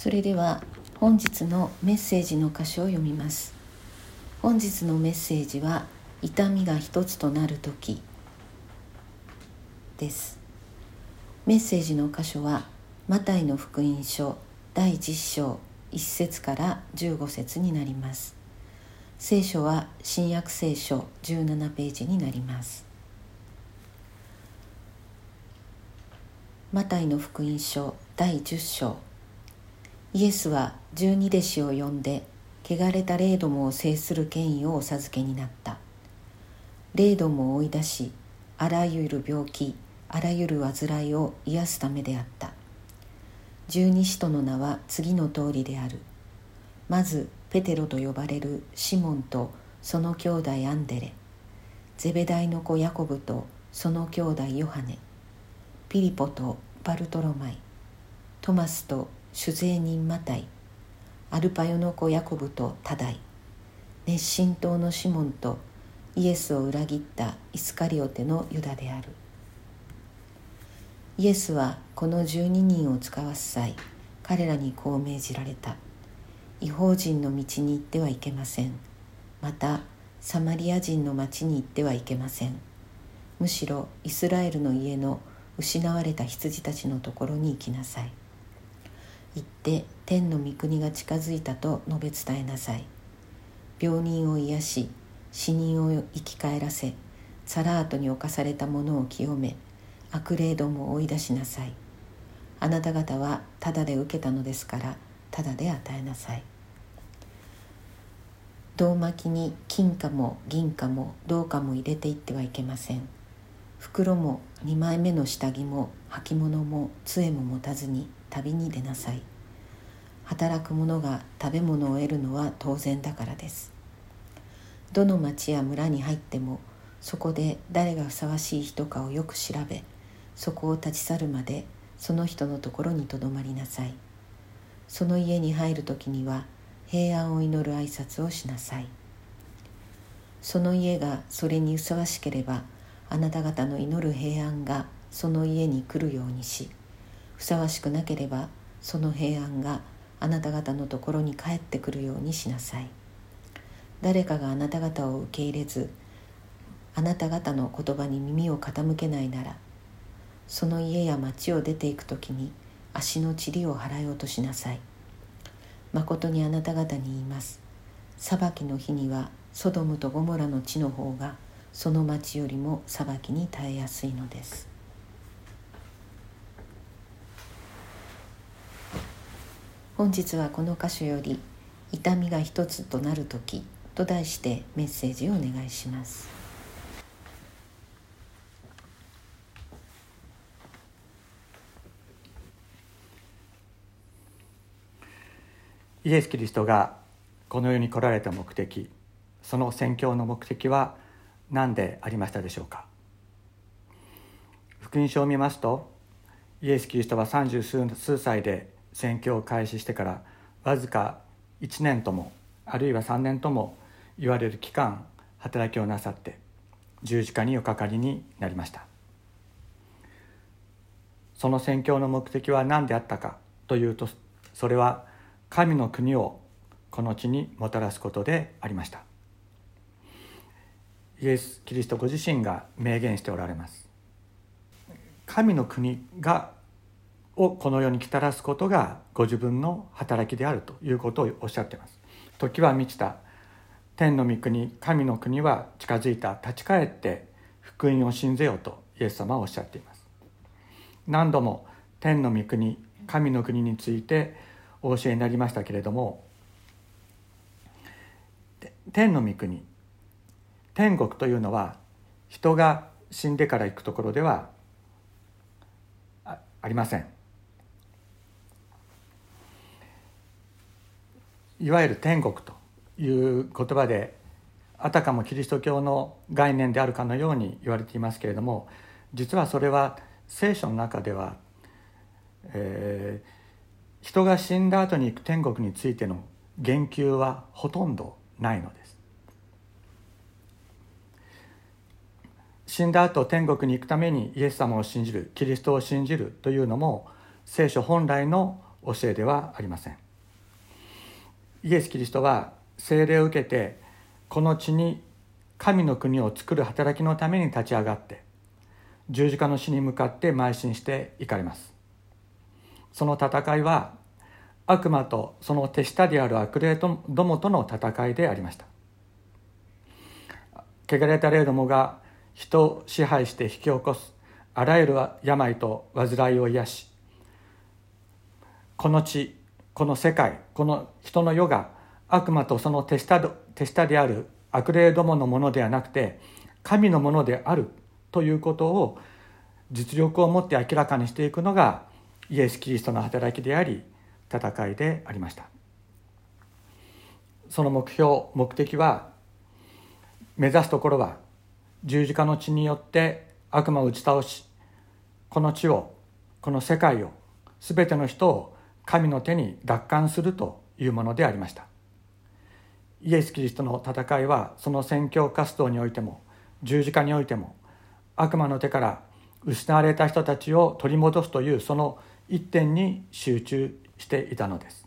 それでは本日のメッセージの箇所を読みます。本日のメッセージは痛みが一つとなるときです。メッセージの箇所はマタイの福音書第10章1節から15節になります。聖書は新約聖書17ページになります。マタイの福音書第10章。イエスは12弟子を呼んで、汚れた霊どもを制する権威をお授けになった。霊どもを追い出し、あらゆる病気、あらゆる患いを癒すためであった。十二使徒の名は次の通りである。まず、ペテロと呼ばれるシモンとその兄弟アンデレ、ゼベダイの子ヤコブとその兄弟ヨハネ、ピリポとバルトロマイ、トマスと酒税人マタイ、アルパヨの子ヤコブとタダイ、熱心党のシモンとイエスを裏切ったイスカリオテのユダである。イエスはこの12人を遣わす際、彼らにこう命じられた。異邦人の道に行ってはいけません。またサマリア人の町に行ってはいけません。むしろイスラエルの家の失われた羊たちのところに行きなさい。行って天の御国が近づいたと述べ伝えなさい。病人を癒し、死人を生き返らせ、サラートに侵された者を清め、悪霊どもを追い出しなさい。あなた方はただで受けたのですから、ただで与えなさい。胴巻きに金貨も銀貨も銅貨も入れていってはいけません。袋も2枚目の下着も履物も杖も持たずに旅に出なさい。働く者が食べ物を得るのは当然だからです。どの町や村に入っても、そこで誰がふさわしい人かをよく調べ、そこを立ち去るまでその人のところにとどまりなさい。その家に入るときには平安を祈る挨拶をしなさい。その家がそれにふさわしければ、あなた方の祈る平安がその家に来るようにし、ふさわしくなければその平安があなた方のところに帰ってくるようにしなさい。誰かがあなた方を受け入れず、あなた方の言葉に耳を傾けないなら、その家や町を出ていくときに足の塵を払い落としなさい。誠にあなた方に言います。裁きの日にはソドムとゴモラの地の方が、その町よりも裁きに耐えやすいのです。本日はこの箇所より痛みが一つとなるときと題してメッセージをお願いします。イエス・キリストがこの世に来られた目的、その宣教の目的は何でありましたでしょうか。福音書を見ますと、イエス・キリストは30数歳で宣教を開始してからわずか1年ともあるいは3年とも言われる期間働きをなさって、十字架におかかりになりました。その宣教の目的は何であったかというと、それは神の国をこの地にもたらすことでありました。イエス・キリストご自身が明言しておられます。神の国をこの世に来たらすことがご自分の働きであるということをおっしゃっています。時は満ちた、天の御国、神の国は近づいた、立ち返って福音を信ぜよとイエス様はおっしゃっています。何度も天の御国、神の国についてお教えになりましたけれども、天の御国、天国というのは人が死んでから行くところではありません。いわゆる天国という言葉で、あたかもキリスト教の概念であるかのように言われていますけれども、実はそれは聖書の中では、人が死んだ後に行く天国についての言及はほとんどないのです。死んだ後天国に行くためにイエス様を信じる、キリストを信じるというのも聖書本来の教えではありません。イエス・キリストは聖霊を受けてこの地に神の国を作る働きのために立ち上がって十字架の死に向かって邁進していかれます。その戦いは悪魔とその手下である悪霊どもとの戦いでありました。汚れた霊どもが人を支配して引き起こすあらゆる病と患いを癒し、この地、この世界、この人の世が悪魔とその手下である悪霊どものものではなくて神のものであるということを実力を持って明らかにしていくのがイエス・キリストの働きであり、戦いでありました。その目標、目的は、目指すところは十字架の血によって悪魔を打ち倒し、この地を、この世界を、すべての人を神の手に奪還するというものでありました。イエス・キリストの戦いは、その宣教活動においても、十字架においても、悪魔の手から失われた人たちを取り戻すというその一点に集中していたのです。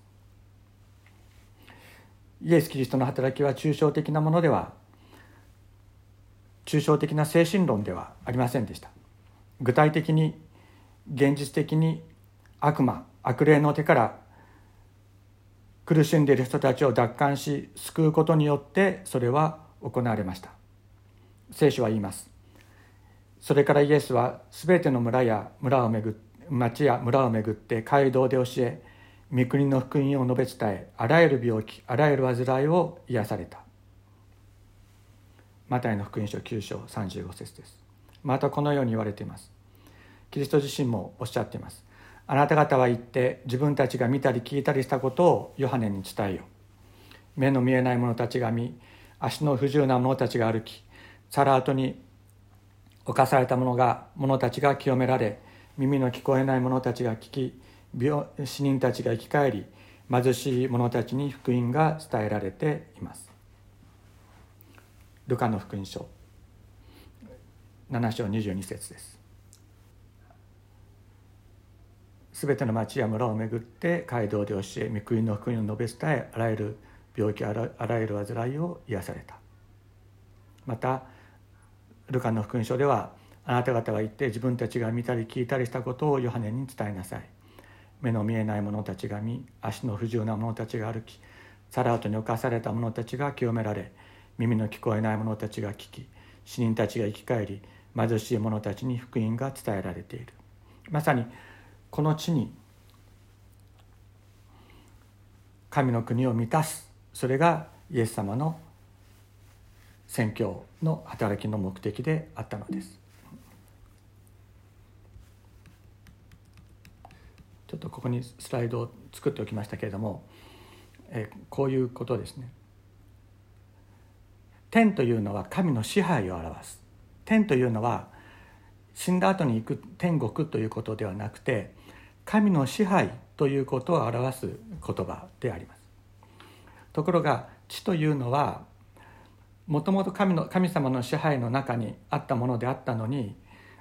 イエス・キリストの働きは抽象的なものでは、抽象的な精神論ではありませんでした。具体的に、現実的に悪魔、悪霊の手から苦しんでいる人たちを奪還し、救うことによってそれは行われました。聖書は言います。それからイエスはすべての町や村を巡って街道で教え、御国の福音を述べ伝え、あらゆる病気、あらゆる患いを癒された。マタイの福音書9章35節です。またこのように言われています。キリスト自身もおっしゃっています。あなた方は行って自分たちが見たり聞いたりしたことをヨハネに伝えよ。目の見えない者たちが見、足の不自由な者たちが歩き、サラートに侵された者たちが清められ、耳の聞こえない者たちが聞き、死人たちが生き返り、貧しい者たちに福音が伝えられています。ルカの福音書7章22節です。すべての町や村を巡って街道で教え、御国の福音を述べ伝え、あらゆる病気、あらゆる患いを癒された。またルカの福音書では、あなた方は行って自分たちが見たり聞いたりしたことをヨハネに伝えなさい。目の見えない者たちが見、足の不自由な者たちが歩き、サラートに侵された者たちが清められ、耳の聞こえない者たちが聞き、死人たちが生き返り、貧しい者たちに福音が伝えられている。まさにこの地に神の国を満たす、それがイエス様の宣教の働きの目的であったのです。ちょっとここにスライドを作っておきましたけれども、こういうことですね。天というのは神の支配を表す。天というのは死んだ後に行く天国ということではなくて、神の支配ということを表す言葉であります。ところが地というのはもともと神様の支配の中にあったものであったのに、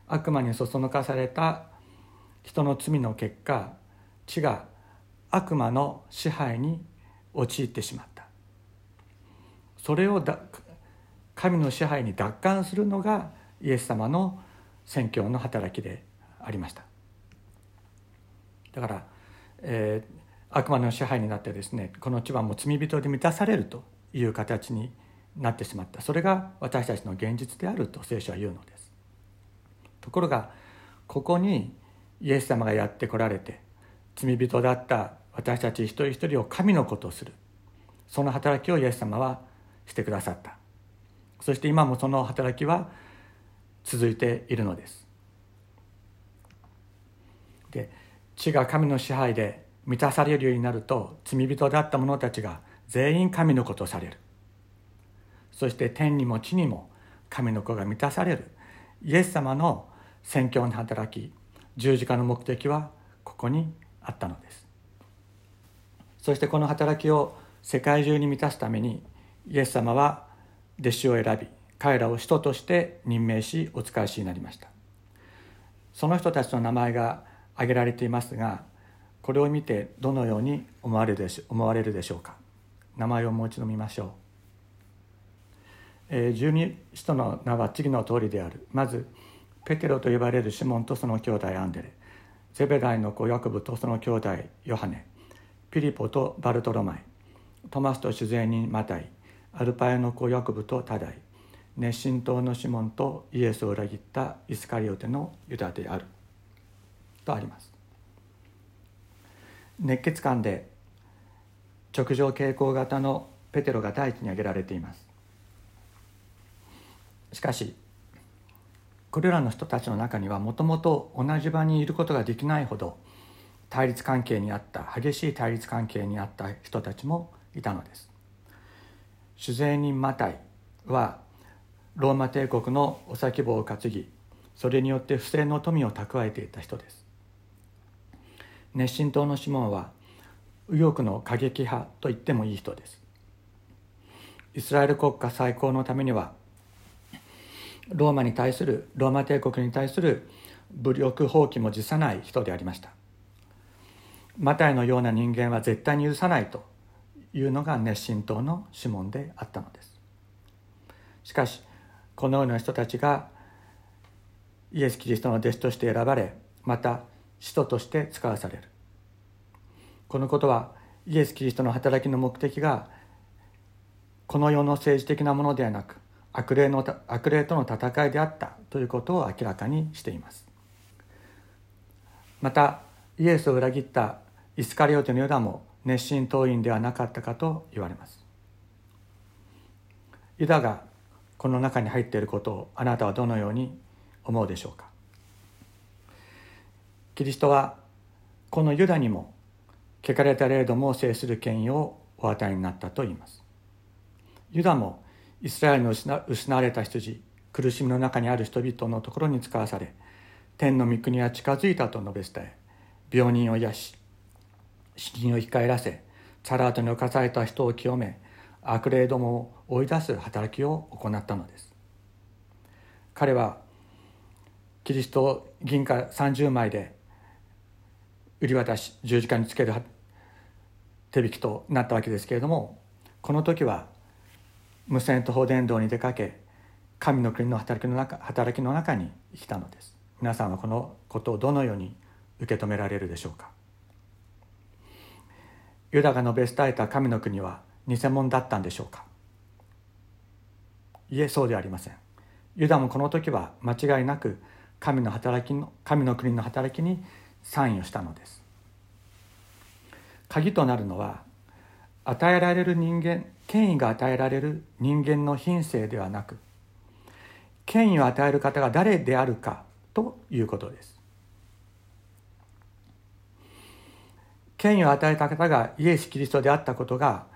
悪魔にそそのかされた人の罪の結果、地が悪魔の支配に陥ってしまった。それを神の支配に奪還するのがイエス様の宣教の働きでありました。だから、悪魔の支配になってですね、この地はもう罪人で満たされるという形になってしまった。それが私たちの現実であると聖書は言うのです。ところがここにイエス様がやって来られて、罪人だった私たち一人一人を神のことをする、その働きをイエス様はしてくださった。そして今もその働きは続いているのです。で、地が神の支配で満たされるようになると、罪人であった者たちが全員神の子とされる。そして天にも地にも神の子が満たされる。イエス様の宣教の働き、十字架の目的はここにあったのです。そしてこの働きを世界中に満たすために、イエス様は弟子を選び、彼らを使徒として任命し、お使いしになりました。その人たちの名前が挙げられていますが、これを見てどのように思われるでしょうか。名前をもう一度見ましょう。十二使徒の名は次の通りである。まずペテロと呼ばれるシモンとその兄弟アンデレ、ゼベダイの子ヤコブとその兄弟ヨハネ、ピリポとバルトロマイ、トマスと酒税人マタイ、アルパエの子ヤコブとタダイ、熱心党のシモンとイエスを裏切ったイスカリオテのユダであるとあります。熱血感で直上傾向型のペテロが第一に挙げられています。しかしこれらの人たちの中にはもともと同じ場にいることができないほど激しい対立関係にあった人たちもいたのです。酒税人マタイはローマ帝国のお先棒を担ぎ、それによって不正の富を蓄えていた人です。熱心党のシモンは右翼の過激派と言ってもいい人です。イスラエル国家再興のためにはローマ帝国に対する武力放棄も辞さない人でありました。マタイのような人間は絶対に許さないというのが熱心党のシモンであったのです。しかしこのような人たちがイエス・キリストの弟子として選ばれ、また使徒として使わされる。このことはイエス・キリストの働きの目的がこの世の政治的なものではなく悪霊との戦いであったということを明らかにしています。またイエスを裏切ったイスカリオテのユダも熱心党員ではなかったかと言われます。ユダがこの中に入っていることをあなたはどのように思うでしょうか。キリストはこのユダにも汚れた霊どもを制する権威をお与えになったと言います。ユダもイスラエルの失われた羊、苦しみの中にある人々のところに使わされ、天の御国は近づいたと述べ伝え、病人を癒し、死人を生き返らせ、サラートに侵された人を清め、悪霊どもを追い出す働きを行ったのです。彼はキリストを銀貨30枚で売り渡し、十字架につける手引きとなったわけですけれども、この時は無線と法伝道に出かけ、神の国の働きの中に生きたのです。皆さんはこのことをどのように受け止められるでしょうか。ユダが述べ伝えた神の国は偽物だったんでしょうか。いえ、そうではありません。ユダもこの時は間違いなく神の国の働きにサインをしたのです。鍵となるのは権威が与えられる人間の品性ではなく、権威を与える方が誰であるかということです。権威を与えた方がイエス・キリストであったことが、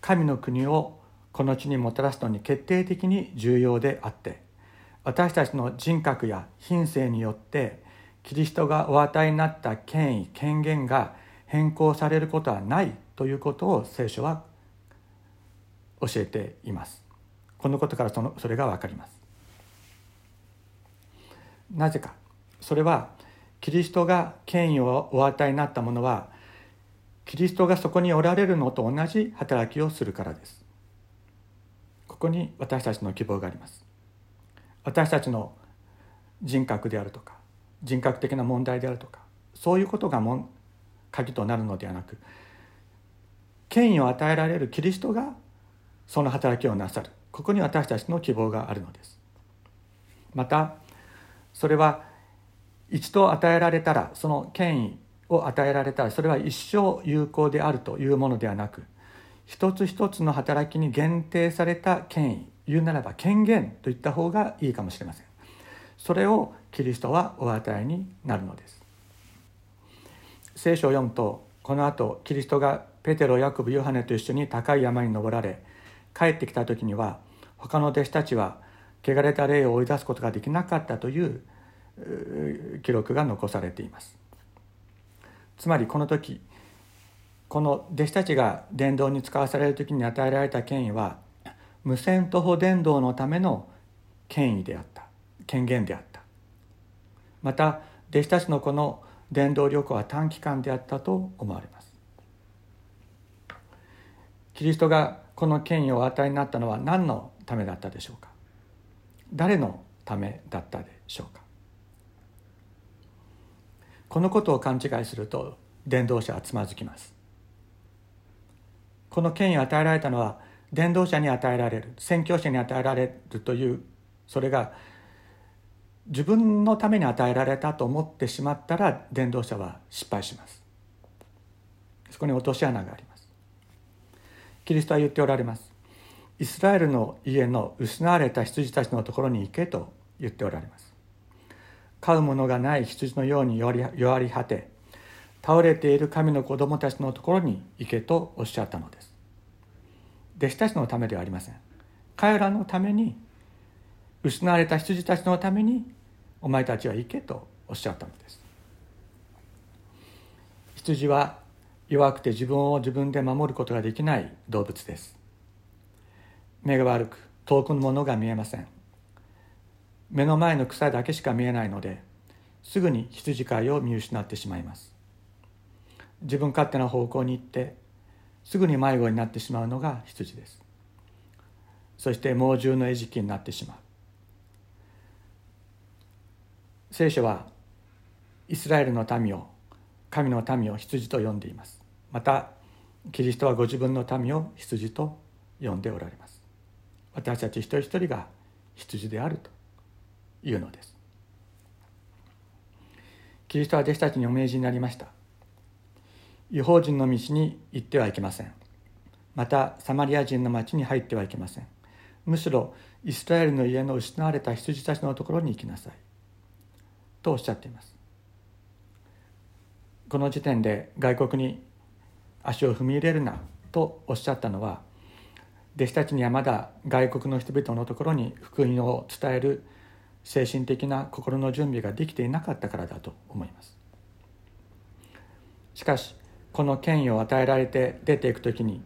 神の国をこの地にもたらすのに決定的に重要であって、私たちの人格や品性によって、キリストがお与えになった権威・権限が変更されることはないということを聖書は教えています。このことからそれがわかります。なぜか、それはキリストが権威をお与えになったものは、キリストがそこにおられるのと同じ働きをするからです。ここに私たちの希望があります。私たちの人格であるとか、人格的な問題であるとか、そういうことが鍵となるのではなく、権威を与えられるキリストがその働きをなさる、ここに私たちの希望があるのです。またそれは一度与えられたら、その権威を与えられたら、それは一生有効であるというものではなく、一つ一つの働きに限定された権威、言うならば権限といった方がいいかもしれません。それをキリストはお与えになるのです。聖書を読むと、この後キリストがペテロ、ヤコブ、ヨハネと一緒に高い山に登られ、帰ってきた時には他の弟子たちは汚れた霊を追い出すことができなかったという記録が残されています。つまりこの時、この弟子たちが伝道に使わされる時に与えられた権威は、無線徒歩伝道のための権威であった、権限であった。また弟子たちのこの伝道旅行は短期間であったと思われます。キリストがこの権威をお与えになったのは何のためだったでしょうか。誰のためだったでしょうか。このことを勘違いすると伝道者はつまずきます。この権威を与えられたのは伝道者に与えられる、宣教師に与えられるという、それが自分のために与えられたと思ってしまったら伝道者は失敗します。そこに落とし穴があります。キリストは言っておられます。イスラエルの家の失われた羊たちのところに行けと言っておられます。飼うものがない羊のように弱り果て、倒れている神の子供たちのところに行けとおっしゃったのです。弟子たちのためではありません。彼らのために、失われた羊たちのために、お前たちは行けとおっしゃったのです。羊は弱くて自分を自分で守ることができない動物です。目が悪く遠くのものが見えません。目の前の草だけしか見えないので、すぐに羊飼いを見失ってしまいます。自分勝手な方向に行ってすぐに迷子になってしまうのが羊です。そして猛獣の餌食になってしまう。聖書はイスラエルの民を、神の民を羊と呼んでいます。またキリストはご自分の民を羊と呼んでおられます。私たち一人一人が羊であるというのです。キリストは弟子たちにお命じになりました。違法人の道に行ってはいけません。またサマリア人の町に入ってはいけません。むしろイスラエルの家の失われた羊たちのところに行きなさいとおっしゃっています。この時点で外国に足を踏み入れるなとおっしゃったのは、弟子たちにはまだ外国の人々のところに福音を伝える精神的な心の準備ができていなかったからだと思います。しかしこの権威を与えられて出ていくときに、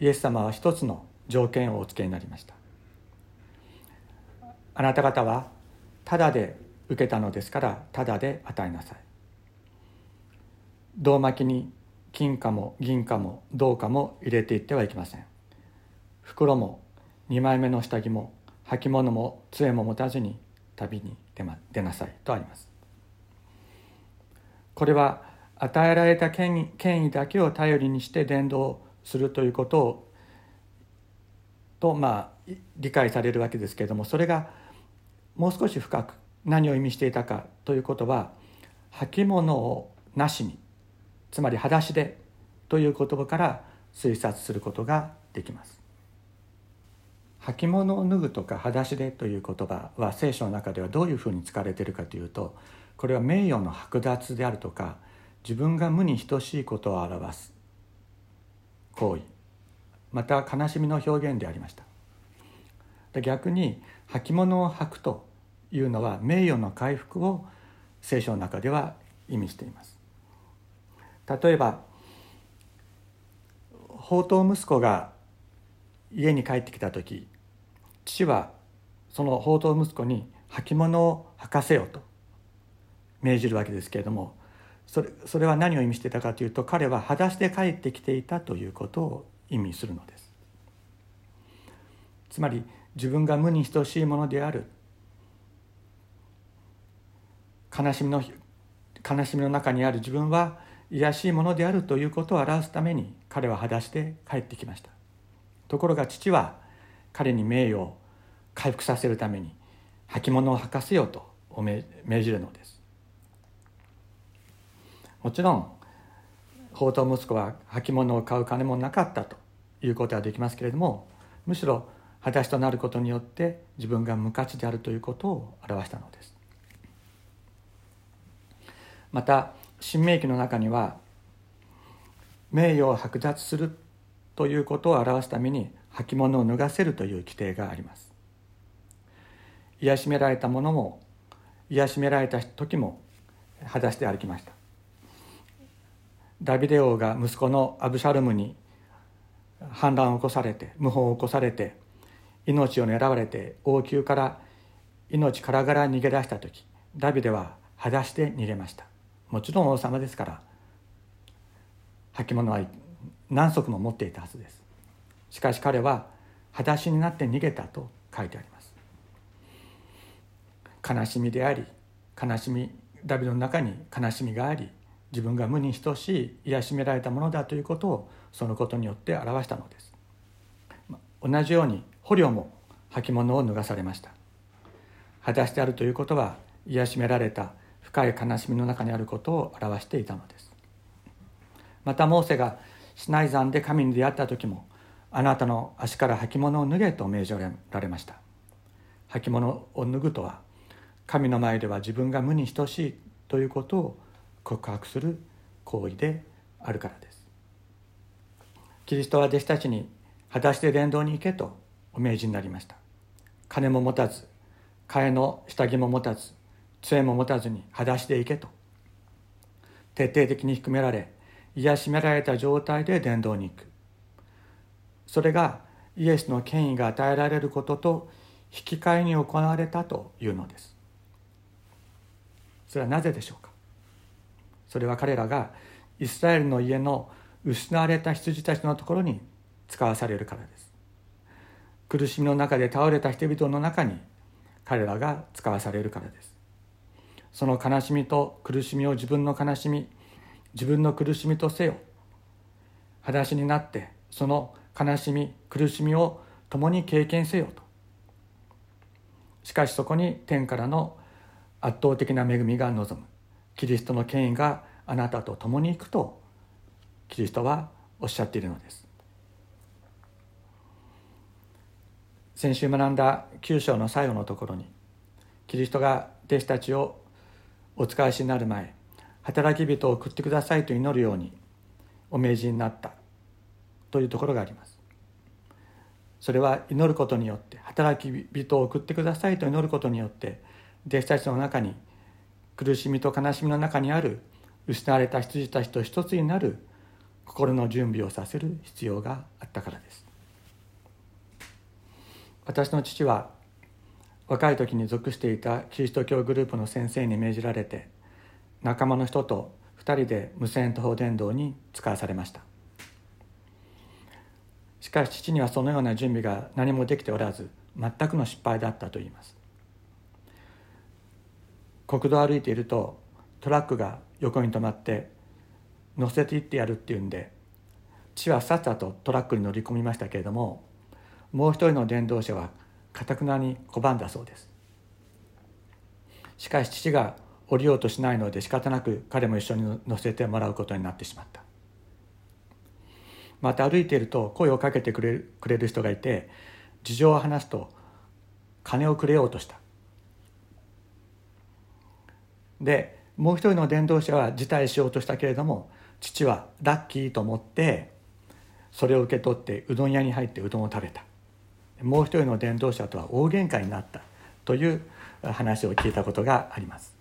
イエス様は一つの条件をお付けになりました。あなた方はただで受けたのですから、ただで与えなさい。胴巻きに金貨も銀貨も銅貨も入れていってはいけません。袋も2枚目の下着も履物も杖も持たずに旅に出なさいとあります。これは与えられた権威だけを頼りにして伝道するということをと理解されるわけですけれども、それがもう少し深く何を意味していたかということは、履物をなしに、つまり裸足でという言葉から推察することができます。履物を脱ぐとか裸足でという言葉は聖書の中ではどういうふうに使われているかというと、これは名誉の剥奪であるとか、自分が無に等しいことを表す行為、また悲しみの表現でありました。逆に履物を履くというのは名誉の回復を聖書の中では意味しています。例えば放蕩息子が家に帰ってきた時、父はその放蕩息子に履物を履かせよと命じるわけですけれども、それは何を意味していたかというと、彼は裸足で帰ってきていたということを意味するのです。つまり自分が無に等しいものである、悲しみの中にある自分は卑しいものであるということを表すために、彼は裸足で帰ってきました。ところが父は彼に名誉を回復させるために履物を履かせようと命じるのです。もちろん放蕩息子は履物を買う金もなかったということはできますけれども、むしろ裸足となることによって自分が無価値であるということを表したのです。また新明記の中には、名誉を剥奪するということを表すために履物を脱がせるという規定があります。癒しめられたものも、癒しめられた時も裸足で歩きました。ダビデ王が息子のアブシャルムに反乱を起こされて、謀反を起こされて、命を狙われて王宮から命からがら逃げ出した時、ダビデは裸足で逃げました。もちろん王様ですから履物は何足も持っていたはずです。しかし彼は裸足になって逃げたと書いてあります。悲しみであり、悲しみ、ダビデの中に悲しみがあり、自分が無に等しい、癒しめられたものだということをそのことによって表したのです。同じように捕虜も履物を脱がされました。裸足であるということは癒しめられた深い悲しみの中にあることを表していたのです。またモーセがシナイ山で神に出会った時も、あなたの足から履物を脱げと命じられました。履物を脱ぐとは、神の前では自分が無に等しいということを告白する行為であるからです。キリストは弟子たちに裸足で伝道に行けとお命じになりました。金も持たず、替えの下着も持たず、杖も持たずに裸足で行けと。徹底的に低められ、癒しめられた状態で伝道に行く。それがイエスの権威が与えられることと引き換えに行われたというのです。それはなぜでしょうか。それは彼らがイスラエルの家の失われた羊たちのところに使わされるからです。苦しみの中で倒れた人々の中に彼らが使わされるからです。その悲しみと苦しみを自分の悲しみ、自分の苦しみとせよ、裸足になってその悲しみ、苦しみを共に経験せよと。しかしそこに天からの圧倒的な恵みが望む。キリストの権威があなたと共に行くと、キリストはおっしゃっているのです。先週学んだ9章の最後のところに、キリストが弟子たちをお使いしになる前、働き人を送ってくださいと祈るようにお命じになったというところがあります。それは祈ることによって、働き人を送ってくださいと祈ることによって、弟子たちの中に苦しみと悲しみの中にある失われた羊たちと一つになる心の準備をさせる必要があったからです。私の父は若い時に属していたキリスト教グループの先生に命じられて、仲間の人と2人で無線徒歩伝道に使わされました。しかし父にはそのような準備が何もできておらず、全くの失敗だったといいます。国道を歩いているとトラックが横に止まって乗せていってやるっていうんで、父はさっさとトラックに乗り込みましたけれども、もう一人の伝道者は頑なに拒んだそうです。しかし父が降りようとしないので、仕方なく彼も一緒に乗せてもらうことになってしまった。また歩いていると声をかけてくれる人がいて、事情を話すと金をくれようとした。で、もう一人の伝道者は辞退しようとしたけれども、父はラッキーと思ってそれを受け取ってうどん屋に入ってうどんを食べた。もう一人の伝道者とは大喧嘩になったという話を聞いたことがあります。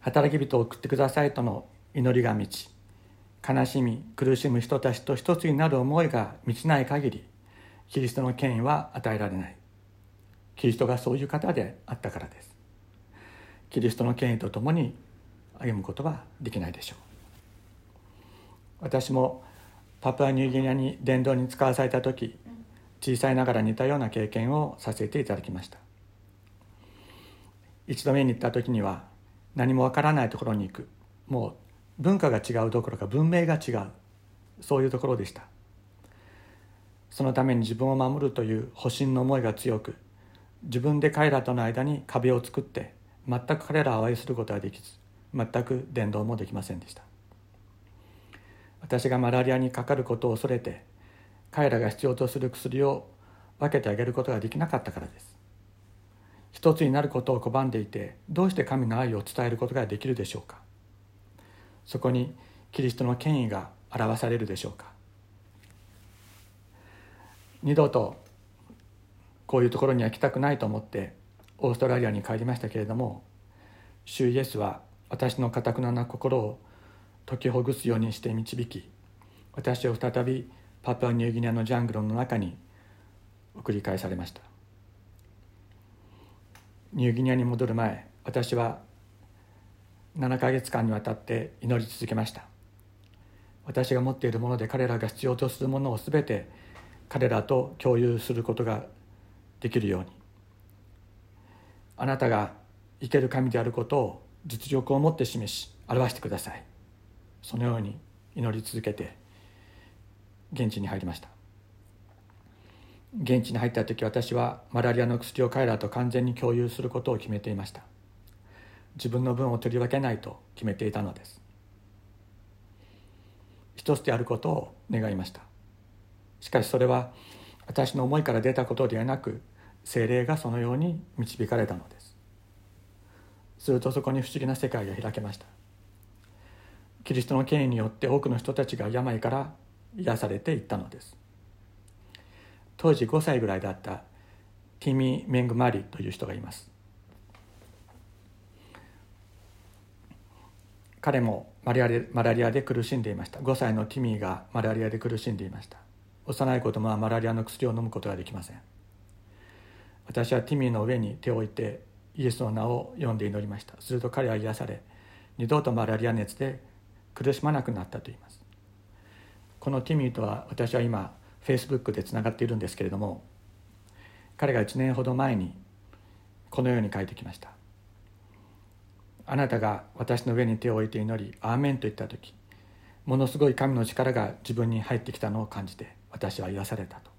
働き人を送ってくださいとの祈りが満ち、悲しみ、苦しむ人たちと一つになる思いが満ちない限り、キリストの権威は与えられない。キリストがそういう方であったからです。キリストの権威とともに歩むことはできないでしょう。私もパプアニューギニアに伝道に使わされた時、小さいながら似たような経験をさせていただきました。一度目に行った時には、何もわからないところに行く、もう文化が違うどころか文明が違う、そういうところでした。そのために自分を守るという保身の思いが強く、自分で彼らとの間に壁を作って、全く彼らを愛することはできず、全く伝道もできませんでした。私がマラリアにかかることを恐れて、彼らが必要とする薬を分けてあげることができなかったからです。一つになることを拒んでいて、どうして神の愛を伝えることができるでしょうか。そこにキリストの権威が表されるでしょうか。二度とこういうところには来たくないと思ってオーストラリアに帰りましたけれども、主イエスは私のかたくなな心を解きほぐすようにして導き、私を再びパプアニューギニアのジャングルの中に送り返されました。ニューギニアに戻る前、私は7ヶ月間にわたって祈り続けました。私が持っているもので彼らが必要とするものをすべて彼らと共有することができるように、あなたが生ける神であることを実力をもって示し表してください。そのように祈り続けて現地に入りました。現地に入った時、私はマラリアの薬を彼らと完全に共有することを決めていました。自分の分を取り分けないと決めていたのです。一つであることを願いました。しかしそれは私の思いから出たことではなく、聖霊がそのように導かれたのです。するとそこに不思議な世界が開けました。キリストの権威によって多くの人たちが病から癒されていったのです。当時5歳ぐらいだったティミ・メングマリという人がいます。彼もマラリアで苦しんでいました。5歳のティミーがマラリアで苦しんでいました。幼い子供はマラリアの薬を飲むことができません。私はティミーの上に手を置いてイエスの名を呼んで祈りました。すると彼は癒され、二度とマラリア熱で苦しまなくなったと言います。このティミーとは私は今フェイスブックでつながっているんですけれども、彼が1年ほど前にこのように書いてきました。あなたが私の上に手を置いて祈り、アーメンと言ったとき、ものすごい神の力が自分に入ってきたのを感じて、私は癒されたと。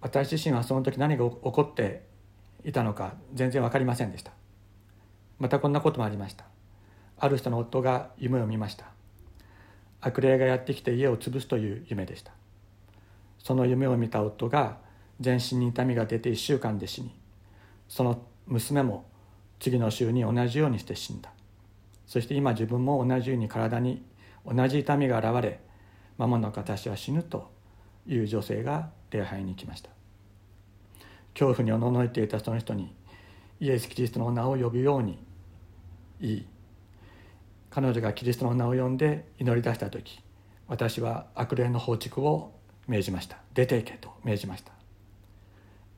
私自身はその時何が起こっていたのか全然わかりませんでした。またこんなこともありました。ある人の夫が夢を見ました。悪霊がやってきて家を潰すという夢でした。その夢を見た夫が全身に痛みが出て1週間で死に、その娘も次の週に同じようにして死んだ。そして今自分も同じように体に同じ痛みが現れ、間もなく私は死ぬという女性が礼拝に来ました。恐怖におののいていたその人にイエス・キリストの名を呼ぶように言い、彼女がキリストの名を呼んで祈り出したとき、私は悪霊の放逐を命じました。出ていけと命じました。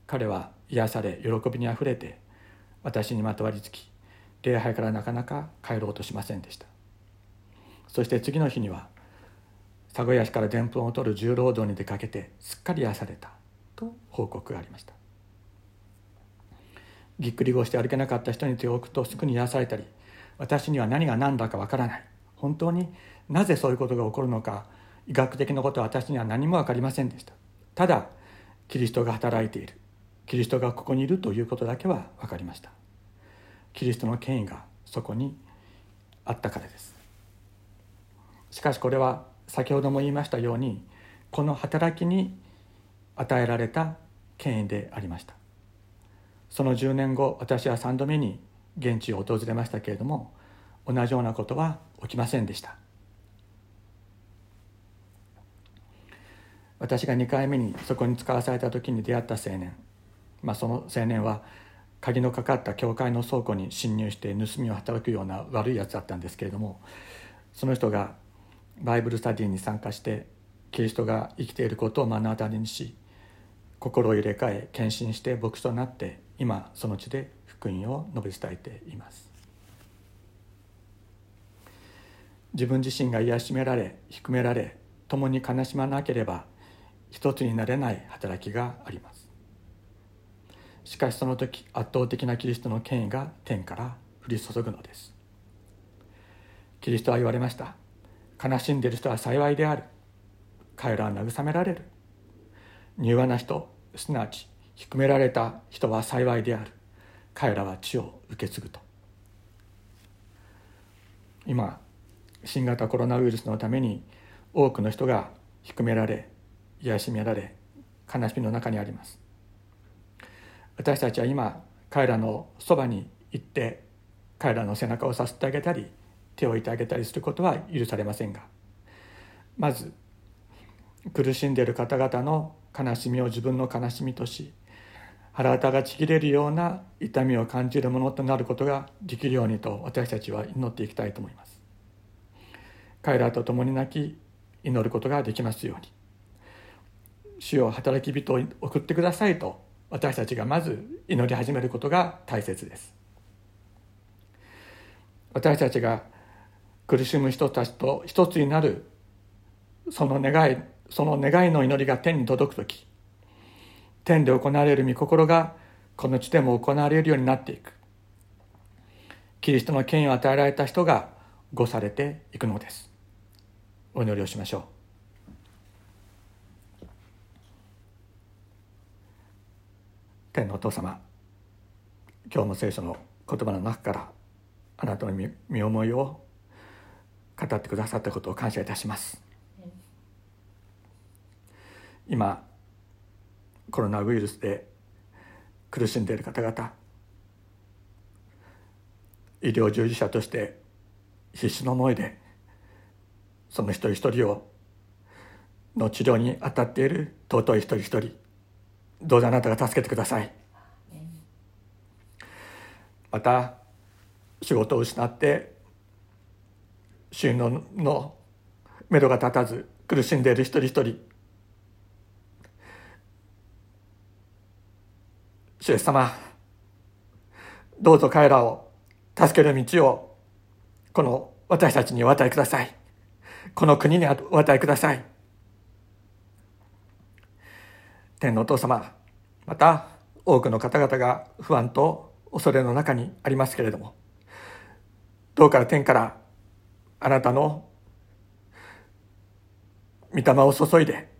彼は癒され、喜びにあふれて、私にまとわりつき、礼拝からなかなか帰ろうとしませんでした。そして次の日には、サゴヤシからでんぷんを取る重労働に出かけて、すっかり癒されたと報告がありました。ぎっくり腰で歩けなかった人に手を置くとすぐに癒されたり、私には何が何だかわからない。本当になぜそういうことが起こるのか、医学的なことは私には何もわかりませんでした。ただ、キリストが働いている。キリストがここにいるということだけはわかりました。キリストの権威がそこにあったからです。しかしこれは先ほども言いましたように、この働きに与えられた権威でありました。その10年後、私は3度目に現地を訪れましたけれども、同じようなことは起きませんでした。私が2回目にそこに使わされた時に出会った青年、その青年は鍵のかかった教会の倉庫に侵入して盗みを働くような悪いやつだったんですけれども、その人がバイブルスタディに参加してキリストが生きていることを目の当たりにし、心を入れ替え献身して牧師となって、今その地で福音を述べ伝えています。自分自身が癒しめられ、低められ、共に悲しまなければ一つになれない働きがあります。しかしその時、圧倒的なキリストの権威が天から降り注ぐのです。キリストは言われました。悲しんでいる人は幸いである。彼らは慰められる。柔和な人、すなわち低められた人は幸いである。彼らは地を受け継ぐと。今、新型コロナウイルスのために多くの人が低められ、癒しめられ、悲しみの中にあります。私たちは今、彼らのそばに行って彼らの背中をさすってあげたり、手を置いてあげたりすることは許されませんが、まず苦しんでいる方々の悲しみを自分の悲しみとし、腹たがちぎれるような痛みを感じるものとなることができるようにと、私たちは祈っていきたいと思います。彼らと共に泣き祈ることができますように、主よ働き人を送ってくださいと、私たちがまず祈り始めることが大切です。私たちが苦しむ人たちと一つになる、その願いの祈りが天に届くとき、天で行われる御心がこの地でも行われるようになっていく。キリストの権威を与えられた人が御されていくのです。お祈りをしましょう。天のお父様、今日の聖書の言葉の中からあなたの身思いを語ってくださったことを感謝いたします。今コロナウイルスで苦しんでいる方々、医療従事者として必死の思いでその一人一人の治療に当たっている尊い一人一人、どうぞあなたが助けてください。また仕事を失って収納のめどが立たず苦しんでいる一人一人、主イエス様、どうぞ彼らを助ける道をこの私たちにお与えください。この国にお与えください。天のお父様、また多くの方々が不安と恐れの中にありますけれども、どうか天からあなたの御霊を注いで、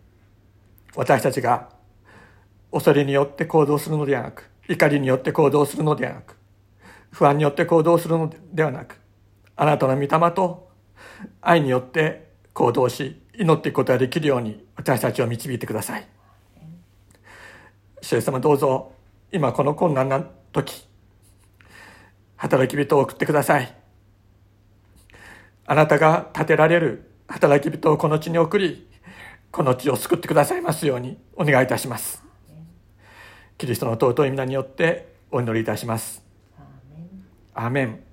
私たちが恐れによって行動するのではなく、怒りによって行動するのではなく、不安によって行動するのではなく、あなたの御霊と愛によって行動し、祈っていくことができるように私たちを導いてください。主イエス様、どうぞ今この困難な時、働き人を送ってください。あなたが立てられる働き人をこの地に送り、この地を救ってくださいますようにお願いいたします。キリストの尊い皆によってお祈りいたします。アーメン。